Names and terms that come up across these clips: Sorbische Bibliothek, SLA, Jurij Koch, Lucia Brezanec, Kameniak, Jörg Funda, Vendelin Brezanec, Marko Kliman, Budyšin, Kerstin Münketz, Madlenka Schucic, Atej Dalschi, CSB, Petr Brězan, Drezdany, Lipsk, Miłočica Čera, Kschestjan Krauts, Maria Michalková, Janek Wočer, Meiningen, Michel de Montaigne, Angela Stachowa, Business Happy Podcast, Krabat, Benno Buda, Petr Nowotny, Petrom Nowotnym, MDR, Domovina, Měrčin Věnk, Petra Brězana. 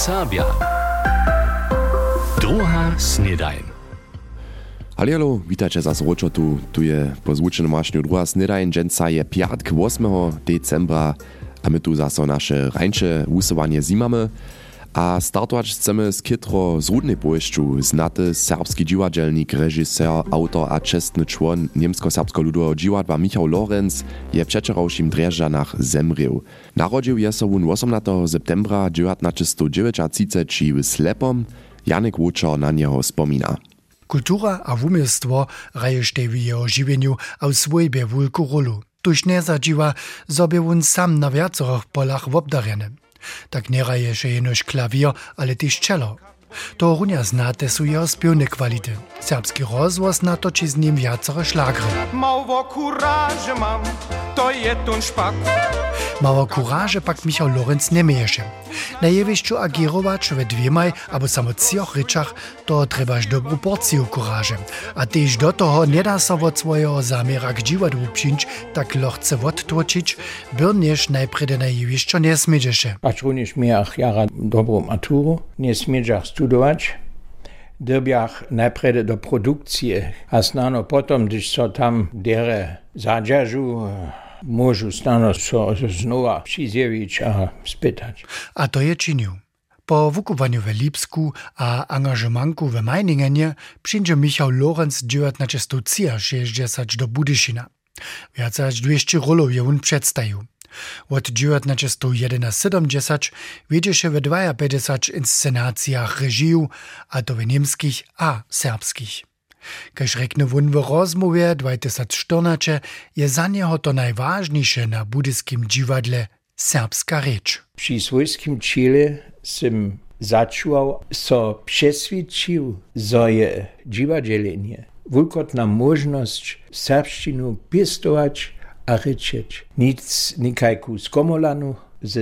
Zasavia. Druhá snídaně. Hallo, witajcie za sročotu. Tu je po zvučenom mašniu druhá snídaně. Dženca je piatk 8. decembra a my tu zase naše rajnče vusovanie zimame. A startować chcemy z kytro z Rudnej Połeszczu, znaty serbski dziwadzielnik, reżyser, autor a czestny człon niemsko-serbsko-ludowego dziwadła Michał Lorenz je przeczorowszym Drezdanach zemrył. Narodził je so on 18. septembra 1939 w Slepom. Janek Wočer na niego wspomina. Kultura a wumiestwo raje w jego żywieniu a swojbie wielką rolę. Tuż nie zadziwa sobie on sam na wiacerach polach w obdarjany. Tak nie raje się jenoś klawier, ale też cello. To runia znate są jeho spiewne kwality. Serbski rozgłos natoczy z nim wiacore szlagry. Mało kuraże mam, to je tun szpak. Mało kuraże pak Michał Lorenz nie miejesz. Na jewiszczu agierować we dwiemaj, albo samo trzech ryczach, to trebaż dobrą porcję kuraże. A też do toho nie da so od swojego zamiera dziwadłu przyjść, tak lochce odtłoczyć, byrnież najpredy na jewiszczu nie smiedzesz. Patrunisz miach jara dobrą maturu, nie smiedzach studować. Drbiach najprede do produkcije, a snano potom, když so tam dere zadjažu, môžu snano so znova přizjević a spytać. A to je činil. Po wukovanju ve Lipsku a angažemanku ve Meiningenje přiňže Michał Lorenz 1963 do Budyšina. Viacač 200 rolov je on predstavil. Od 1971 wiedzieše we 52 inscenacjach reżiju, a to w niemskich a serbskich. Kaž rekne won w rozmowie 2014 je za nieho to najważniejsze na budyskim dziwadle serbska rzecz. Przy swojskim Chile sem začuwał, so przeswiecił, zo je dziwadzielenie. Wulkotna możność serbszczynu pistować a ryczeć. Nic nikajku skomolanu ze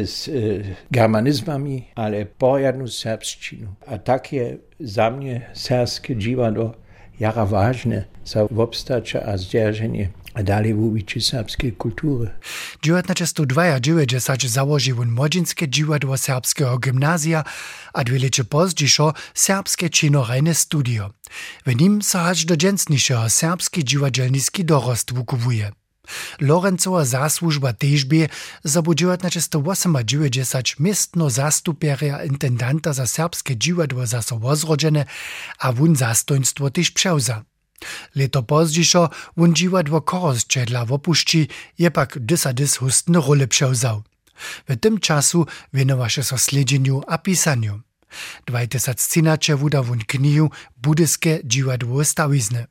germanizmami, ale pojadnu serbszczynu. A tak je za mnie serbskie dziwadło jara ważne za wobstacza a zdzierżenie a dalej w ubiczy serbskiej kultury. 1992 założył on Modzinske dziwadło serbskiego gimnazja, a dwie lecze pozdziszo serbskie czynorajne studio. W nim so aż do dżęsniejszego serbski dziwadzielnicki dorost wukowuje. Lorenzowa zasłużba težbie zabu 1998 miestno zastupieria intendanta za serbskie dziwadło zaso wozrodzene, a wun zastoństwo tež převza. Leto pozdzišo wun dziwadło korosče dla wopušči je pak dysadys hustne role převzał. W tym czasu wienowaše so sledźeniu a pisaniu. 2013 wuda wun knihu Budyske dziwadło stawizne.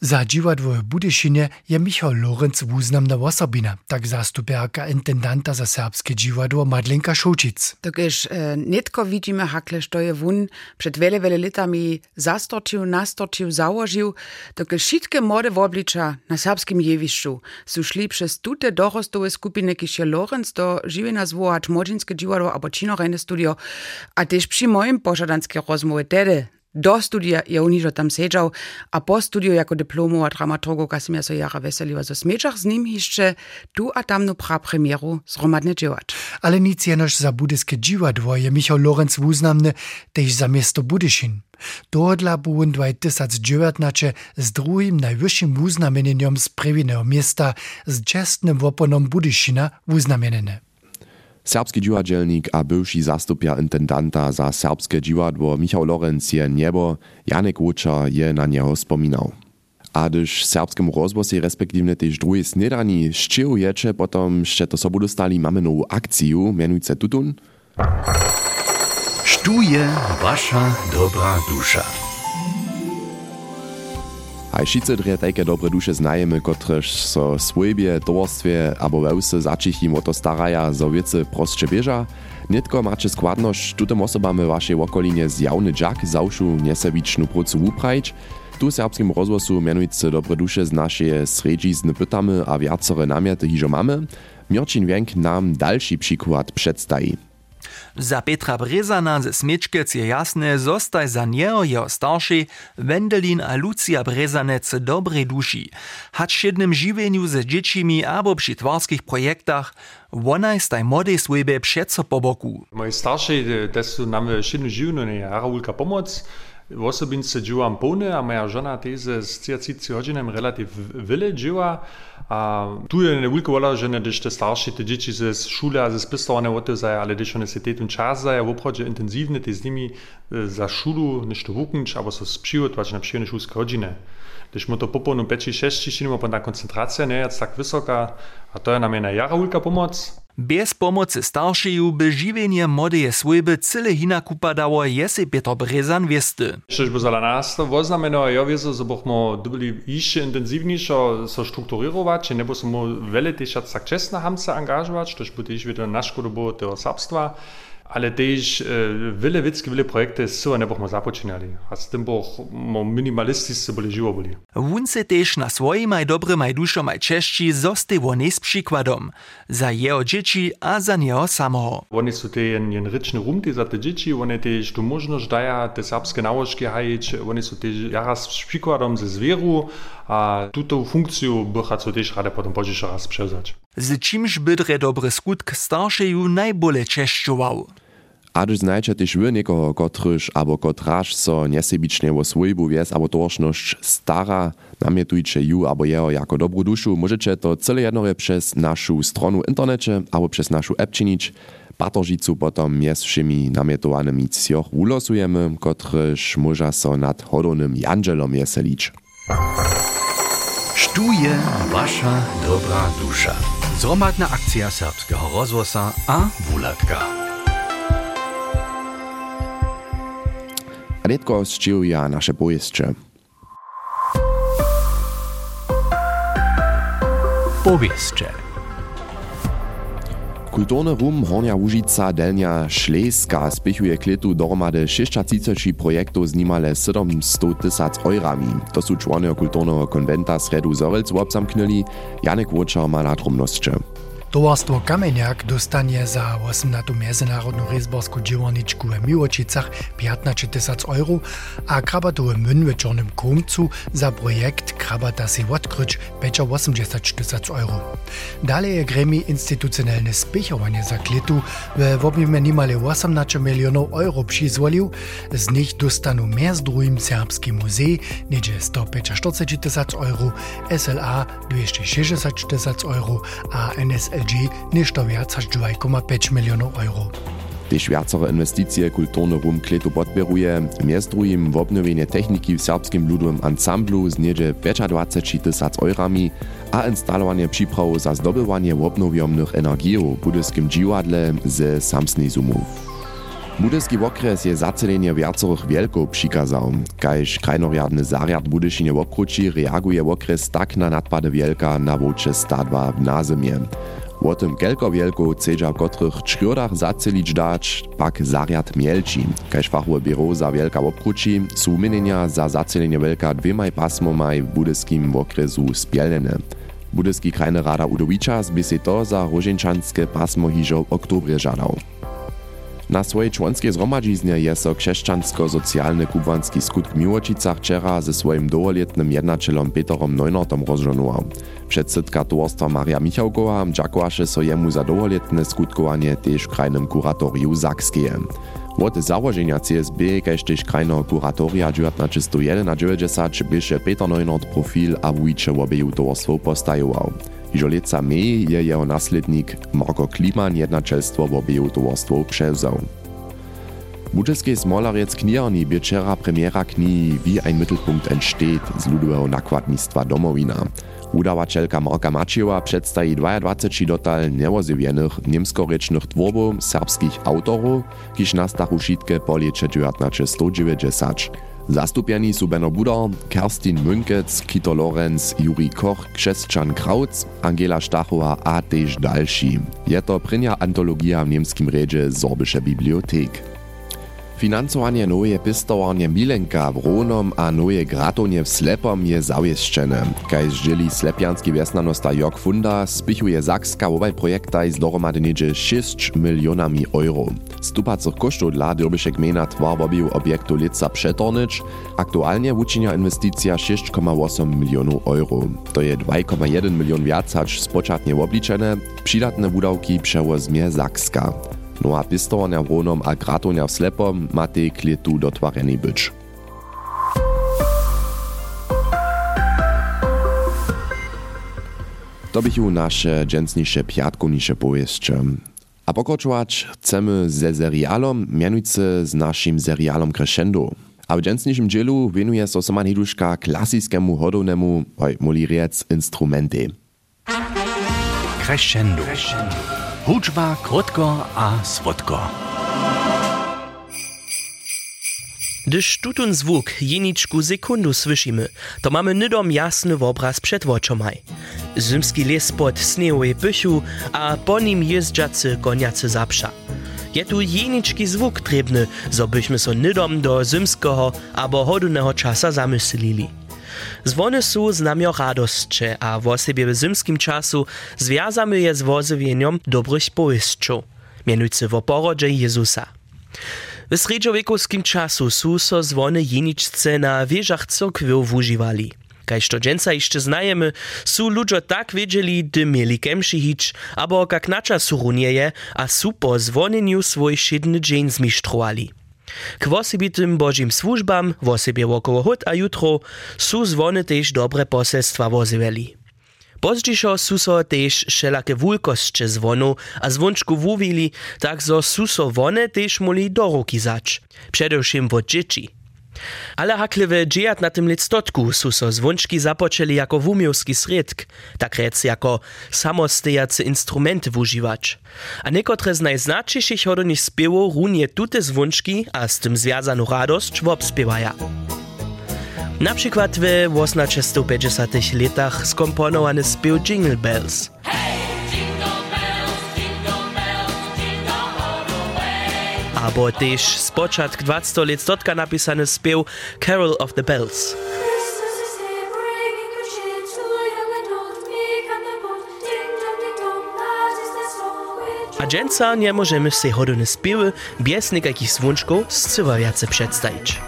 Za dziwadło w Budyšinie je Michał Lorenz wuznamna osobina, tak zastupierka intendanta za serbskie dziwadło Madlenka Schucic. Tokiż netko widzimy, hakleż to je wun przed wiele latami zastorczył, nastorczył, założył, tokiż wszystkie młode oblicza na serbskim jewiszczu są szli przez tute dorostowe skupiny, kiż je Lorenz do żywienia zwołać Modzinske dziwadło albo czynorajne studio, a też przy moim pożadanskie rozmowy tedy. Do studia je unižo tam sedžal, a po studiu jako diplomu a dramaturgu Kasimja Sojara veseliva zo smečah z njim išče tu a tamnu prapremjeru zromadne dživač. Ale nic jenož za budyske dživadvo je Michał Lorenz wuznamne tež za mesto Budyšin. Dohodla bu on 2019 z drugim najvyššim wuznamenenjom z previneho miesta s čestnym oponom Budyšina wuznamenene. Serbski dziwadzielnik a bywszy zastupia intendanta za serbskie dziwadło Michał Lorenz je niebo, Janek Wočer je na niego wspominał. A gdyż serbskim rozbosie respektywnie też drugiej sniedani szczył jecze, potem jeszcze to sobu dostali mamy nową akcję, mianujce tutun. Sztuje wasza dobra dusza. A wszyscy drie takie dobre dusze znajemy, kotreż so swojbie, towarstwie albo wełsy zaczych im o to staraja, so wiece prostsze bieża. Nitko macie składność tutem osobami w waszej okolinie z jawny dżak zawszu niesewiczną procu uprajć. Tu serbskim rozwosu mianujcy dobre dusze z naszej sredzizny pytamy, a wiacore namiety hiżo mamy. Měrčin Věnk nam dalszy przykład przedstawi. Za Petra Brězana ze Smečkec je jasné, zostaj za něho jeho starší Vendelin a Lucia Brezanec dobrej duši. Hač šednym živěniu ze děčimi abo při tvarských projektach, ona staj modej svojbe přeco po boku. Moji starší, to jsou nám šednou živnou a Raulka pomoc. Osobince dživam polne, a moja žena teze s 30 hodinem relativ vele dživa. Tu je nevoliko vola žena, když te starši, te dječi ze šule a ze spisovane otezaja, ali když one se tetun čas zaja, opravdu intenzivne te z nimi za šulu nešto vuknič, abo so spšivotovač na pšivne šulske hodine. Když mu to popolno 5-6 činimo, pa ta koncentracija ne je tak visoka, a to je nam ena jaravulka pomoc. Bez pomocy staršiju by živěně modeje svojby celé jinak upadało, jestli Petr Brězan věsty. Což by za nás to oznameno, já vězu, že bychom byli ještě intenzivnější se strukturovat, či nebo se mu velitěž tak čestná hamce angažovat, což by těž věděl na škodu bylo toho sabstva. Ale tež vele věcky, vele projekty jsou nebochmo započínali. A s tím bochmo minimalistici byli živo byli. Vůn se tež na svoji maj dobře maj dušo maj češči zostavo nes příkladom. Za jeho děti a za něho samoho. Oni jsou ty jen ričný rum, ty za ty děti, oni tež tu možnost dají, ty sábské návožky hajíč, oni jsou tež jaraz příkladom ze zvěru a tuto funkciu bych co tež ráda potom požiš raz převzač. Z čímž bydre dobře skutk staršeju najbole češťoval. A když znajče tež vy někoho, kotryž, abo kotráž so nesebične vo svojbu vies, abo točnosť stará, namjetujče ju, abo jeho jako dobrú dušu, môžete to celé jednore přes našu stronu internete, abo přes našu app činič. Patržicu potom mies všemi namjetovanými cioch ulosujeme, kotryž môža so nad hodoným janželom jeselič. Štuje vaša dobrá duša. Zromadna akcia serbského rozvosa a Vulatka. Redko zčiuja naše poviesće. Poviesće. Kulturny rum Hornja Łužica Delnia Šleska spichuje k letu dohromady 630 projektów z nimale 700 000 €. To sú čłony kulturnego konventa z Redu Zorelcu obzamknęli. Janek Wočer ma na trumnosće. Towarstwo Kameniak dostanie za 18. międzynarodną rezborską dziełoniczkę w Miłočicach 15 000 €, a krabatu w Münweczornym Komcu za projekt Krabata si odkryć 85 000 €. Dalej je gremi instytucjonalne spichowanie za klitu w objemie niemal 18 milionów € przyzwolił, z nich dostaną między drugim Serbski Muzej, niedzie 145 000 €, SLA 260 000 €, a NSL nešto viac až 2,5 miliona €. Tež viacere investície kulturny rum k letu podberuje, mjez drugim v obnovenie techniky v serbskim ľudovom ansamblu z nieže 25 000 €, a instalovanie příprav za zdobivanie obnoviomnych energií v budovskim dživadle ze samsnej zumov. Budowski okres je zacelenie viacerých wielków przykazał. Kajż krajnoriadny zariad Budyszynie w okruci reaguje okres tak na nadpady wielka na wocze stadła w nazimie. O tym kelko wielków cedza w kotrych czriodach zacelić dać, pak zariad mielci. Kajż fachowe biuro za wielka w okruci sumienienia za zacelenie wielka dwemaj pasmomaj w budowskim okresu spielnene. Budowski krajny rada Udowicza zbysi to za rożenčanskie pasmo hiżo w oktobrze żadał. Na swojej członskiej zromadziznie jest so krzeszczansko-socjalny kubanski skutk Miłočica Čera ze swoim dołoletnym jednaczelom Petrom Nowotnym rozżonował. Przedsydka towarstwa Maria Michalková dziakowaše so jemu za dołoletne skutkowanie tež krajnym kuratoriu Sakskie. Od założenia CSB kaž tež krajného kuratoria 1991 byše Petr Nowotnym profil a wujče obeju towarstwo postajował. Žolica Mej je jeho naslednik Marko Kliman jednačelstvo v obeju tovarstvu převzal. Budžetský smolarec knihárni by včera premiéra knihy Wie ein Mittelpunkt entsteht z ľudového nakladníctva Domovina. Udavačelka Marka Mačiova predstaví 22 dotal nevozivjených nemskorečných tvorbov serbských autorov, kýž nastachu šitke polieče 1990. Zastupiani sú Benno Buda, Kerstin Münketz, Kito Lorenz, Jurij Koch, Kschestjan Krauts, Angela Stachowa a Atej Dalschi. Je to prvňa antologia v nemskim reče Sorbische Bibliothek. Financovanie noje pistovanie Milenka v Rónom a noje gratovne v Slepom je zauješčené. Kajž žili slepiansky vesnanosta Jörg Funda, spichuje Zakska obaj projektaj z dohromady nedzie 6 milionami euro. Stupacych kosztów dla Dyrbysche gmina twarbobił obiektu lica przetornyć. Aktualnie uczynia inwestycja 6,8 milionów euro. To je 2,1 milion wiac, acz spoczatnie obliczene, przydatne wudawki przełozmie Zakska. No a pistovania v Rónom a gratovňa v Slepom má tej k letu dotvarený byč. To bychu naše dženstniše piatkuniše poviesče. A pokračovať chceme ze seriálom, mianujúce s našim seriálom Crescendo. A v dženstnišem džilu venuje so sama neduška klasickému hodovnemu, moli riec, instrumente. Crescendo. Hudžba krotko a svotko. Gdyż tutun zwuk jeniczku sekundu słyszymy, to mamy nydom jasny obraz przed oczomaj. Zymski les pod sniejowej pychu, a po nim jeżdżacy koniacy zapsza. Je tu jeniczki zwuk trebny, zo byśmy so nydom do zymskiego abo hodownego czasa zamyslili. Zvony są znamio radostcze, a w osobie w zimskim czasu związamy je z wozywieniem dobrych powieściów, mianujcy w porodzie Jezusa. W sredniowiekowskim czasu są so zwony jeniczce na wieżach cyrkwiów używali. Kaj što dżęca jeszcze znajemy, są ludzie tak wiedzieli, gdy mieli kemszy hicz, albo jak nacza surunieje, a są po zwonieniu swój siedny dzień zmistrowali. K osobitym božím służbam, w osobie wokoło hod a jutro, są dzwony też dobre poselstwa wozyweli. Pozdźiszo są też wszelakie wulkostcze dzwonu, a dzwonczku wuwili, tak że są one też mogli do ruki zać, przedewszym od dzieci. Ale hakliwe dziejat na tym lectotku są dzwonczki zapoczęli jako wumiowski sredk, tak rec jako samostejacy instrumenty wużywać. A niekotre z najznaczniejszych hodownych spiewo runie tute dzwonczki, a z tym związaną radość wobspiewaja. Na przykład we 1850 latach skomponowany spiew Jingle Bells. Abo też z początku 20 lat stotka napisany spiew Carol of the Bells. A dżęca nie możemy sobie hodowne spiewy bez niekakich dzwonczków z cywawiacy przedstawić.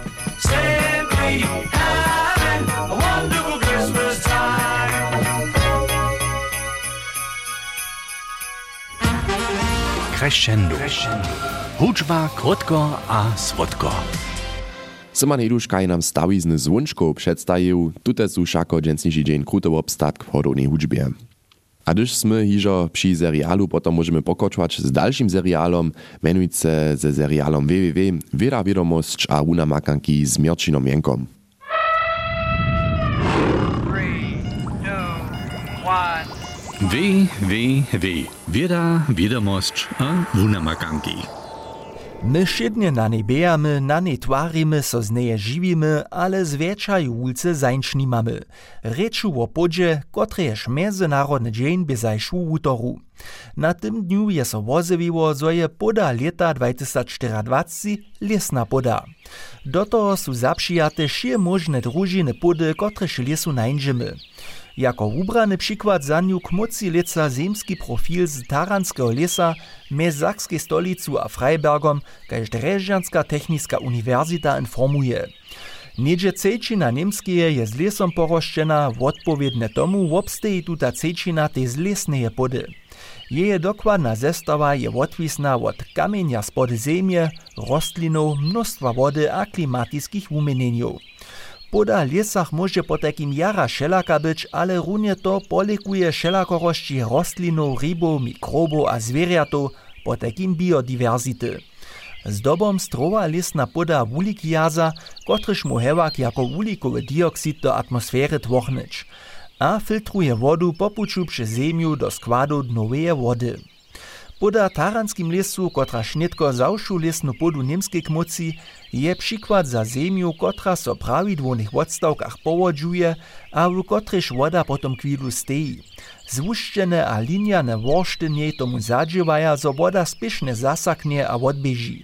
Crescendo. Hudžba krotko a svotko. Sima neduška je nam stawizny zvončkov předstajił, tute sú šako dženstniši džen krutov obstatk v hodovnej hudžbie. A když sme hižo przy seriálu, potom môžeme pokočovať s dalším seriálom, menujúce se seriálom www. Viera vedomosť a Una Makanki s Měrčinom Věnkom. 3, 2, 1. www. Viera vedomosť a Una Makanki. My šednie na nej bejamy, na nej twarimy, so z neje żywimy, ale zwietrza i ulice zańczni mamy. Reczu o podzie, kotre jeż międzynarodny dzień bezajszu utoru. Na tym dniu je so wozywiło, zo je poda leta 2024 lesna poda. Do toho su zapšijate šie možne družine pody, kotrež lesu nańżymy. Jako ubrany przykład za nią kmoci leca zemski profil z Taranskiego lesa mez Sakskiej stolicu a Freibergom, kajž Dresdner Technische Universität informuje. Niedzie cejčina niemskie je z lesom poroščena, odpowiedne tomu wobsteji tuta cejčina tej z lesneje pody. Jeje dokładna zestawa je odwisna od kamienia spod ziemie, rostlinów, mnóstwa wody a klimatycznych umienieniów. Poda lesach może po takim jara szelaka być, ale runie to polekuje szelakorości rostlinów, rybów, mikrobów a zwierjatów po takim biodiversity. Zdobom strowa lesna poda wulik jaza, kotryż mu hewak jako wulikowy dioksyd do atmosfery twornyć. A filtruje wodu popuczu przy ziemiu do składu dnowej wody. Poda Taranskim lesu, kotra šnitko zaušu lesnu podu niemskiej kmoci, je przykład za ziemiu, kotra so prawidłonych odstawkach powodzuje, a w kotryż woda potom kwilu steji. Zwuszczene a liniane worszty nie tomu zadżywaja, zo woda spieszne zasaknie a odbieży.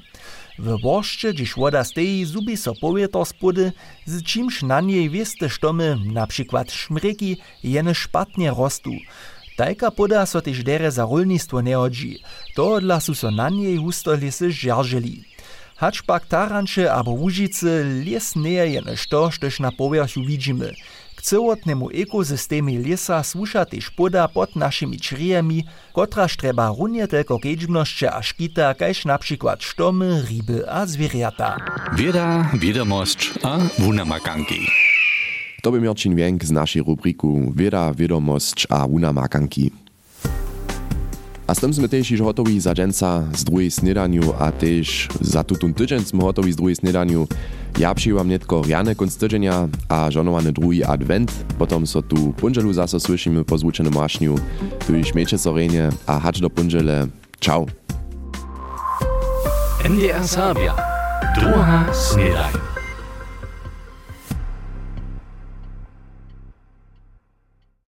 W boszczy dziś woda stoi zuby so powieto spody, z czymś na niej wieste sztomy, na przykład szmryki, jene szpatnie rostu. Tajka poda so też dere za rolnictwo nie odzi. To odlasu so na niej husto lesy żarżeli. Hacz pak Taranče abo Łužice les nie jene szto, sztoż na powierzchu widzimy. K całotnemu ekosystemie lesa słusza też poda pod naszymi czrijami, kotraż trzeba runie tylko kedźbnosće a škita, kajż na przykład sztomy, ryby a zwierzęta. Wieda, wiadomość a wunamakanki. To by Měrčin Věnk z naszej rubriku Wieda, wiadomość a wunamakanki. A z tym sme też już gotowi za dżęca z druhej snidaniu, a też za tutun tydzień sme gotowi z druhej snidaniu. Ja przyjmam netko riane konc tydzenia a żonowany drugi advent. Potom so tu punżelu zaso słyszymy po zvučenom mašniu. Tu już miecze sorenie a hacz do punżele. Ciao. MDR Sabia. Druhá snidanie.